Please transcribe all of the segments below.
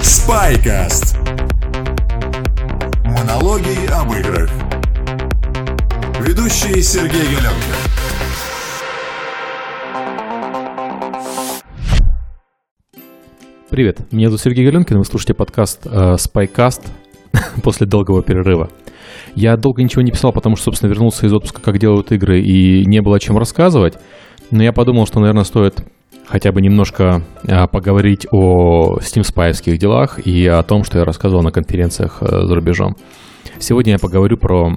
Spycast. Монологи об играх. Ведущий Сергей Галенкин. Привет, меня зовут Сергей Галенкин, вы слушаете подкаст Spycast после долгого перерыва. Я долго ничего не писал, потому что, собственно, вернулся из отпуска, как делают игры, и не было о чем рассказывать. Но я подумал, что, наверное, стоит хотя бы немножко поговорить о Steam Spy-ских делах и о том, что я рассказывал на конференциях за рубежом. Сегодня я поговорю про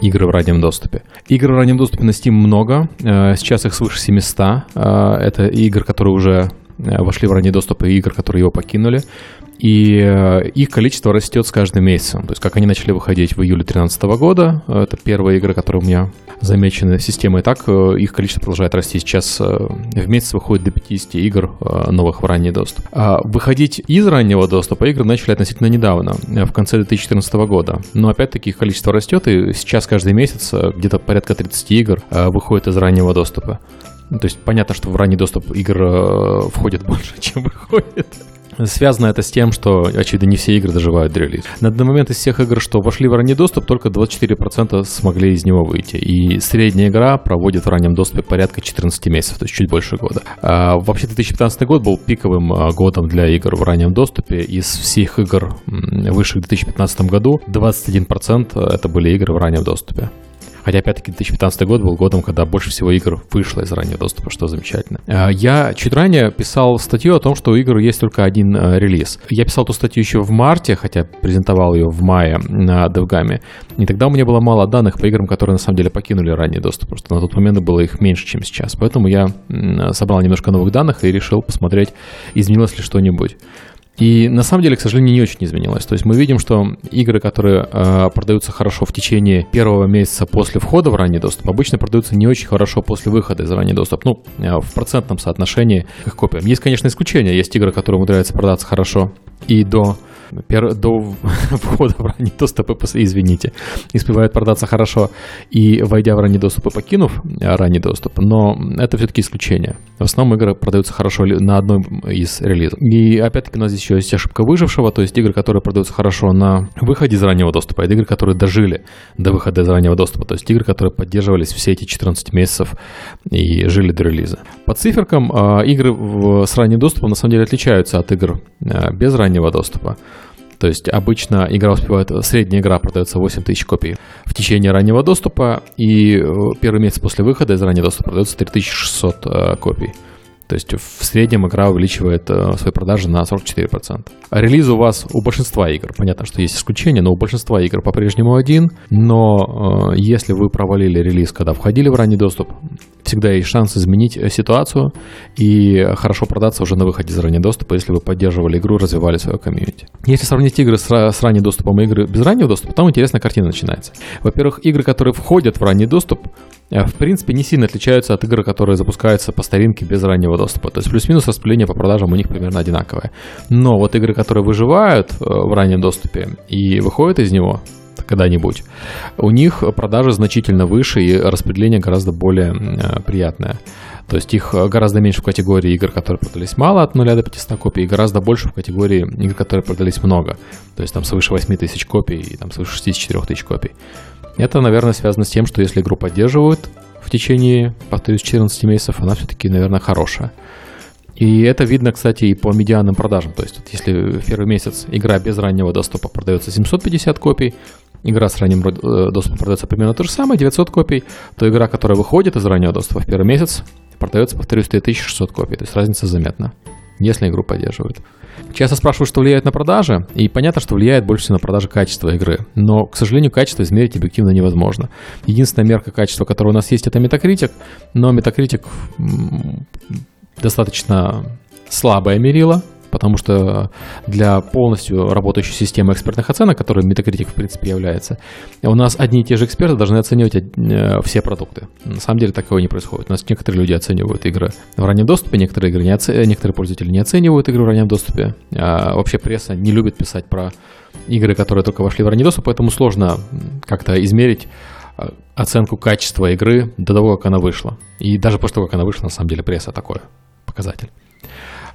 игры в раннем доступе. Игр в раннем доступе на Steam много. Сейчас их свыше 700. Это игры, которые уже вошли в ранний доступ, и игр, которые его покинули. И их количество растет с каждым месяцем. То есть, как они начали выходить в июле 2013 года, это первые игры, которые у меня замечены системой, и так их количество продолжает расти. Сейчас в месяц выходит до 50 игр новых в ранний доступ. Выходить из раннего доступа игры начали относительно недавно, в конце 2014 года. Но опять-таки их количество растет, и сейчас каждый месяц где-то порядка 30 игр выходит из раннего доступа. То есть понятно, что в ранний доступ игр входит больше, чем выходит. Связано это с тем, что, очевидно, не все игры доживают до релиза. На данный момент из всех игр, что вошли в ранний доступ, только 24% смогли из него выйти. И средняя игра проводит в раннем доступе порядка 14 месяцев, то есть чуть больше года. Вообще 2015 год был пиковым годом для игр в раннем доступе. Из всех игр, вышедших в 2015 году, 21% это были игры в раннем доступе. Хотя, опять-таки, 2015 год был годом, когда больше всего игр вышло из раннего доступа, что замечательно. Я чуть ранее писал статью о том, что у игр есть только один релиз. Я писал эту статью еще в марте, хотя презентовал ее в мае на DevGame. И тогда у меня было мало данных по играм, которые на самом деле покинули ранний доступ, потому что на тот момент было их меньше, чем сейчас. Поэтому я собрал немножко новых данных и решил посмотреть, изменилось ли что-нибудь. И на самом деле, к сожалению, не очень изменилось. То есть мы видим, что игры, которые продаются хорошо в течение первого месяца после входа в ранний доступ, обычно продаются не очень хорошо после выхода из ранний доступ. Ну, в процентном соотношении к их копиям. Есть, конечно, исключения. Есть игры, которые умудряются продаться хорошо и до входа в ранний доступ и после, извините, успевают продаться хорошо и войдя в ранний доступ и покинув ранний доступ, но это все-таки исключение. В основном игры продаются хорошо на одном из релизов. И опять-таки у нас здесь еще есть ошибка выжившего, то есть игры, которые продаются хорошо на выходе из раннего доступа, и игры, которые дожили до выхода из раннего доступа, то есть игры, которые поддерживались все эти 14 месяцев и жили до релиза. По циферкам игры с ранним доступом на самом деле отличаются от игр без раннего доступа. То есть обычно средняя игра продается 8000 копий в течение раннего доступа, и первый месяц после выхода из раннего доступа продается 3600 копий. То есть в среднем игра увеличивает свои продажи на 44%. Релиз у вас у большинства игр. Понятно, что есть исключения, но у большинства игр по-прежнему один. Но если вы провалили релиз, когда входили в ранний доступ, всегда есть шанс изменить ситуацию и хорошо продаться уже на выходе из раннего доступа, если вы поддерживали игру, развивали свое комьюнити. Если сравнить игры с ранним доступом и игры без раннего доступа, там интересная картина начинается. Во-первых, игры, которые входят в ранний доступ, в принципе, не сильно отличаются от игр, которые запускаются по старинке без раннего доступа. То есть плюс-минус распределение по продажам у них примерно одинаковое. Но вот игры, которые выживают в раннем доступе и выходят из него когда-нибудь, у них продажи значительно выше и распределение гораздо более приятное. То есть их гораздо меньше в категории игр, которые продались мало, от 0 до 500 копий, и гораздо больше в категории игр, которые продались много. То есть там свыше 8000 копий и там свыше 64 тысяч копий. Это, наверное, связано с тем, что если игру поддерживают в течение, повторюсь, 14 месяцев, она все-таки, наверное, хорошая. И это видно, кстати, и по медианным продажам. То есть, вот если в первый месяц игра без раннего доступа продается 750 копий, игра с ранним доступом продается примерно то же самое, 900 копий, то игра, которая выходит из раннего доступа в первый месяц, продается, повторюсь, 3600 копий. То есть, разница заметна, если игру поддерживают. Часто спрашивают, что влияет на продажи, и понятно, что влияет больше всего на продажи качество игры. Но, к сожалению, качество измерить объективно невозможно. Единственная мерка качества, которая у нас есть, это Metacritic, но Metacritic достаточно слабое мерило, потому что для полностью работающей системы экспертных оценок, которой Metacritic, в принципе, является, у нас одни и те же эксперты должны оценивать все продукты. На самом деле такого не происходит. У нас некоторые люди оценивают игры в раннем доступе, некоторые пользователи не оценивают игры в раннем доступе. А вообще пресса не любит писать про игры, которые только вошли в ранний доступ, поэтому сложно как-то измерить оценку качества игры до того, как она вышла. И даже после того, как она вышла, на самом деле пресса такой показатель.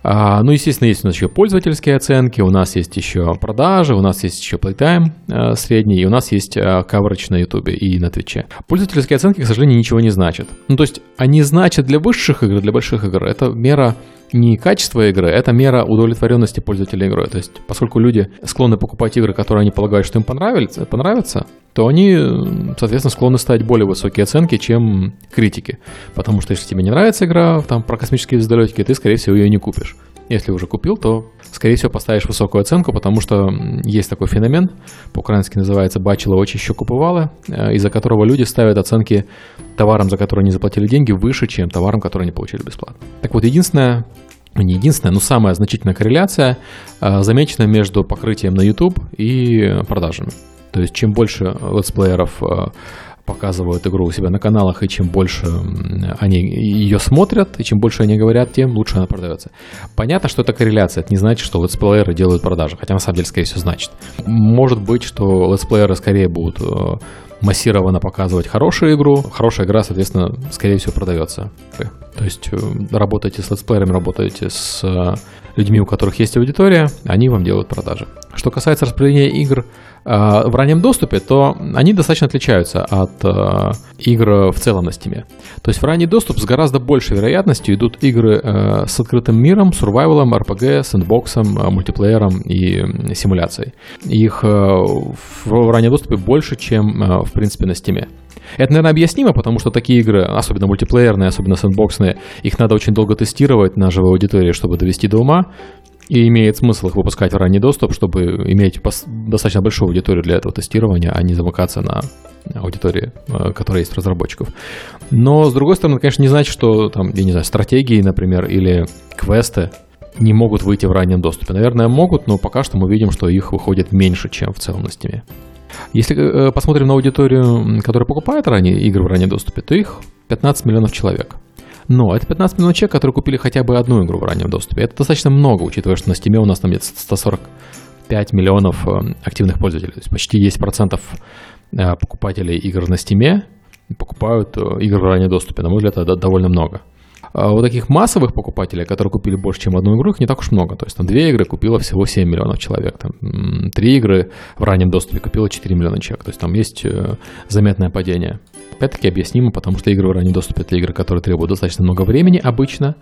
Ну, естественно, есть у нас еще пользовательские оценки, у нас есть еще продажи, у нас есть еще плейтайм средний, и у нас есть каверидж на YouTube и на Twitch. Пользовательские оценки, к сожалению, ничего не значат. Ну, то есть они значат для высших игр, для больших игр. Это мера не качества игры, это мера удовлетворенности пользователя игрой. То есть, поскольку люди склонны покупать игры, которые они полагают, что им понравятся, то они, соответственно, склонны ставить более высокие оценки, чем критики. Потому что если тебе не нравится игра там, про космические звездолетики, ты, скорее всего, ее не купишь. Если уже купил, то, скорее всего, поставишь высокую оценку, потому что есть такой феномен, по-украински называется «бачило очі, що купували», из-за которого люди ставят оценки товарам, за которые они заплатили деньги, выше, чем товарам, которые они получили бесплатно. Так вот, не единственная, но самая значительная корреляция замечена между покрытием на YouTube и продажами. То есть, чем больше летсплееров показывают игру у себя на каналах, и чем больше они ее смотрят, и чем больше они говорят, тем лучше она продается. Понятно, что это корреляция, это не значит, что летсплееры делают продажи, хотя на самом деле, скорее всего, значит. Может быть, что летсплееры скорее будут массированно показывать хорошую игру, хорошая игра, соответственно, скорее всего, продается. То есть работаете с летсплеерами, работаете с людьми, у которых есть аудитория, они вам делают продажи. Что касается распределения игр в раннем доступе, то они достаточно отличаются от игр в целом на Steam. То есть в ранний доступ с гораздо большей вероятностью идут игры с открытым миром, сурвайвалом, RPG, сэндбоксом, мультиплеером и симуляцией. Их в раннем доступе больше, чем в принципе на Steam. Это, наверное, объяснимо, потому что такие игры, особенно мультиплеерные, особенно сэндбоксные, их надо очень долго тестировать на живой аудитории, чтобы довести до ума. И имеет смысл их выпускать в ранний доступ, чтобы иметь достаточно большую аудиторию для этого тестирования, а не замыкаться на аудитории, которая есть у разработчиков. Но, с другой стороны, это, конечно, не значит, что там, я не знаю, стратегии, например, или квесты не могут выйти в раннем доступе. Наверное, могут, но пока что мы видим, что их выходит меньше, чем в целом на Steam. Если посмотрим на аудиторию, которая покупает ранние игры в раннем доступе, то их 15 миллионов человек. Но это 15 миллионов человек, которые купили хотя бы одну игру в раннем доступе. Это достаточно много, учитывая, что на Steam у нас там где-то 145 миллионов активных пользователей. То есть почти 10% покупателей игр на Steam покупают игры в раннем доступе. На мой взгляд, это довольно много. У таких массовых покупателей, которые купили больше, чем одну игру, их не так уж много. То есть там 2 игры купило всего 7 миллионов человек. Там 3 игры в раннем доступе купило 4 миллиона человек. То есть там есть заметное падение. Опять-таки объяснимо, потому что игры в раннем доступе — это игры, которые требуют достаточно много времени обычно.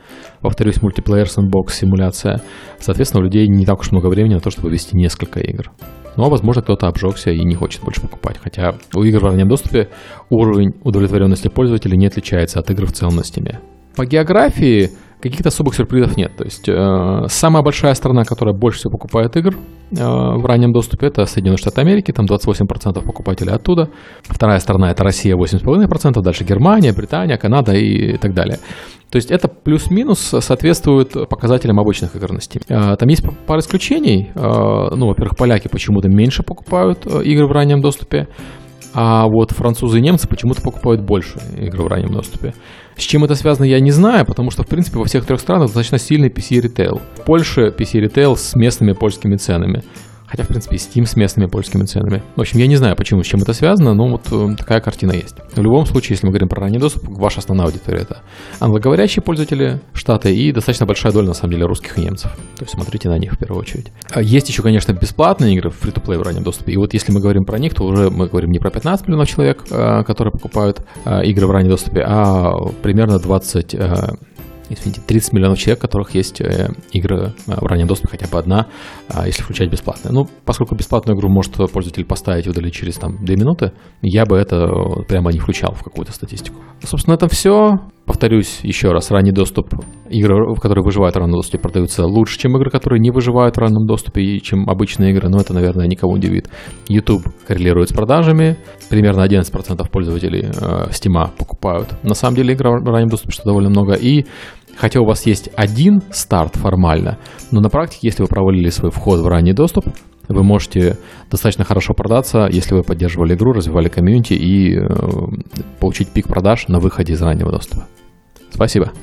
Повторюсь, мультиплеер, сэндбокс, симуляция. Соответственно, у людей не так уж много времени на то, чтобы ввести несколько игр. Ну, а возможно, кто-то обжегся и не хочет больше покупать. Хотя у игр в раннем доступе уровень удовлетворенности пользователя не отличается от игр в целом на Steam. По географии каких-то особых сюрпризов нет. То есть самая большая страна, которая больше всего покупает игр в раннем доступе, это Соединенные Штаты Америки, там 28% покупателей оттуда. Вторая страна — это Россия, 8,5%, дальше Германия, Британия, Канада и так далее. То есть это плюс-минус соответствует показателям обычных игр на Steam. Там есть пара исключений. Ну, во-первых, поляки почему-то меньше покупают игры в раннем доступе. А вот французы и немцы почему-то покупают больше игр в раннем доступе. С чем это связано, я не знаю, потому что, в принципе, во всех 3 странах достаточно сильный PC-ритейл. В Польше PC-ритейл с местными польскими ценами. Хотя, в принципе, и Steam с местными польскими ценами. В общем, я не знаю, почему, с чем это связано, но вот такая картина есть. В любом случае, если мы говорим про ранний доступ, ваша основная аудитория — это англоговорящие пользователи, Штаты и достаточно большая доля, на самом деле, русских и немцев. То есть смотрите на них в первую очередь. Есть еще, конечно, бесплатные игры в фри-то-плей в раннем доступе. И вот если мы говорим про них, то уже мы говорим не про 15 миллионов человек, которые покупают игры в раннем доступе, а примерно 30 миллионов человек, у которых есть игры в раннем доступе, хотя бы одна, если включать бесплатные. Ну, поскольку бесплатную игру может пользователь поставить и удалить через там 2 минуты, я бы это прямо не включал в какую-то статистику. Собственно, это все. Повторюсь еще раз, ранний доступ, игры, которые выживают в раннем доступе, продаются лучше, чем игры, которые не выживают в раннем доступе, и чем обычные игры, но это, наверное, никого не удивит. YouTube коррелирует с продажами, примерно 11% пользователей Steam покупают. На самом деле игры в раннем доступе, что довольно много, и хотя у вас есть один старт формально, но на практике, если вы провалили свой вход в ранний доступ, вы можете достаточно хорошо продаться, если вы поддерживали игру, развивали комьюнити и получить пик продаж на выходе из раннего доступа. Спасибо.